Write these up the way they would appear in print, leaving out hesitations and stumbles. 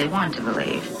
they want to believe.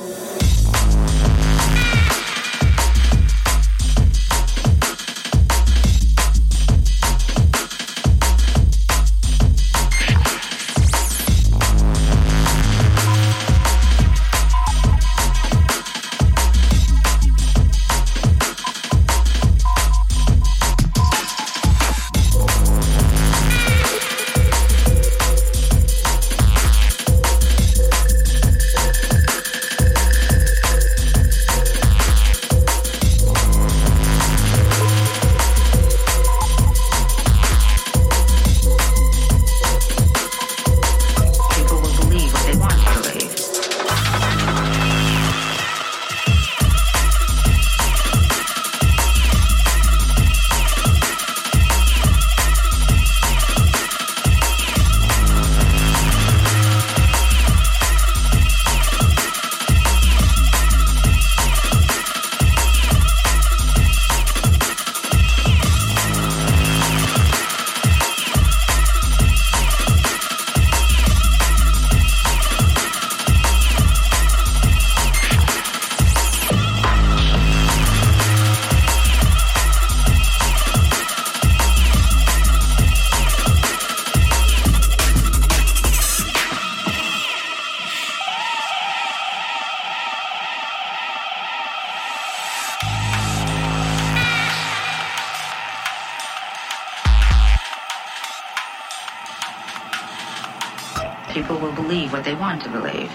People will believe what they want to believe.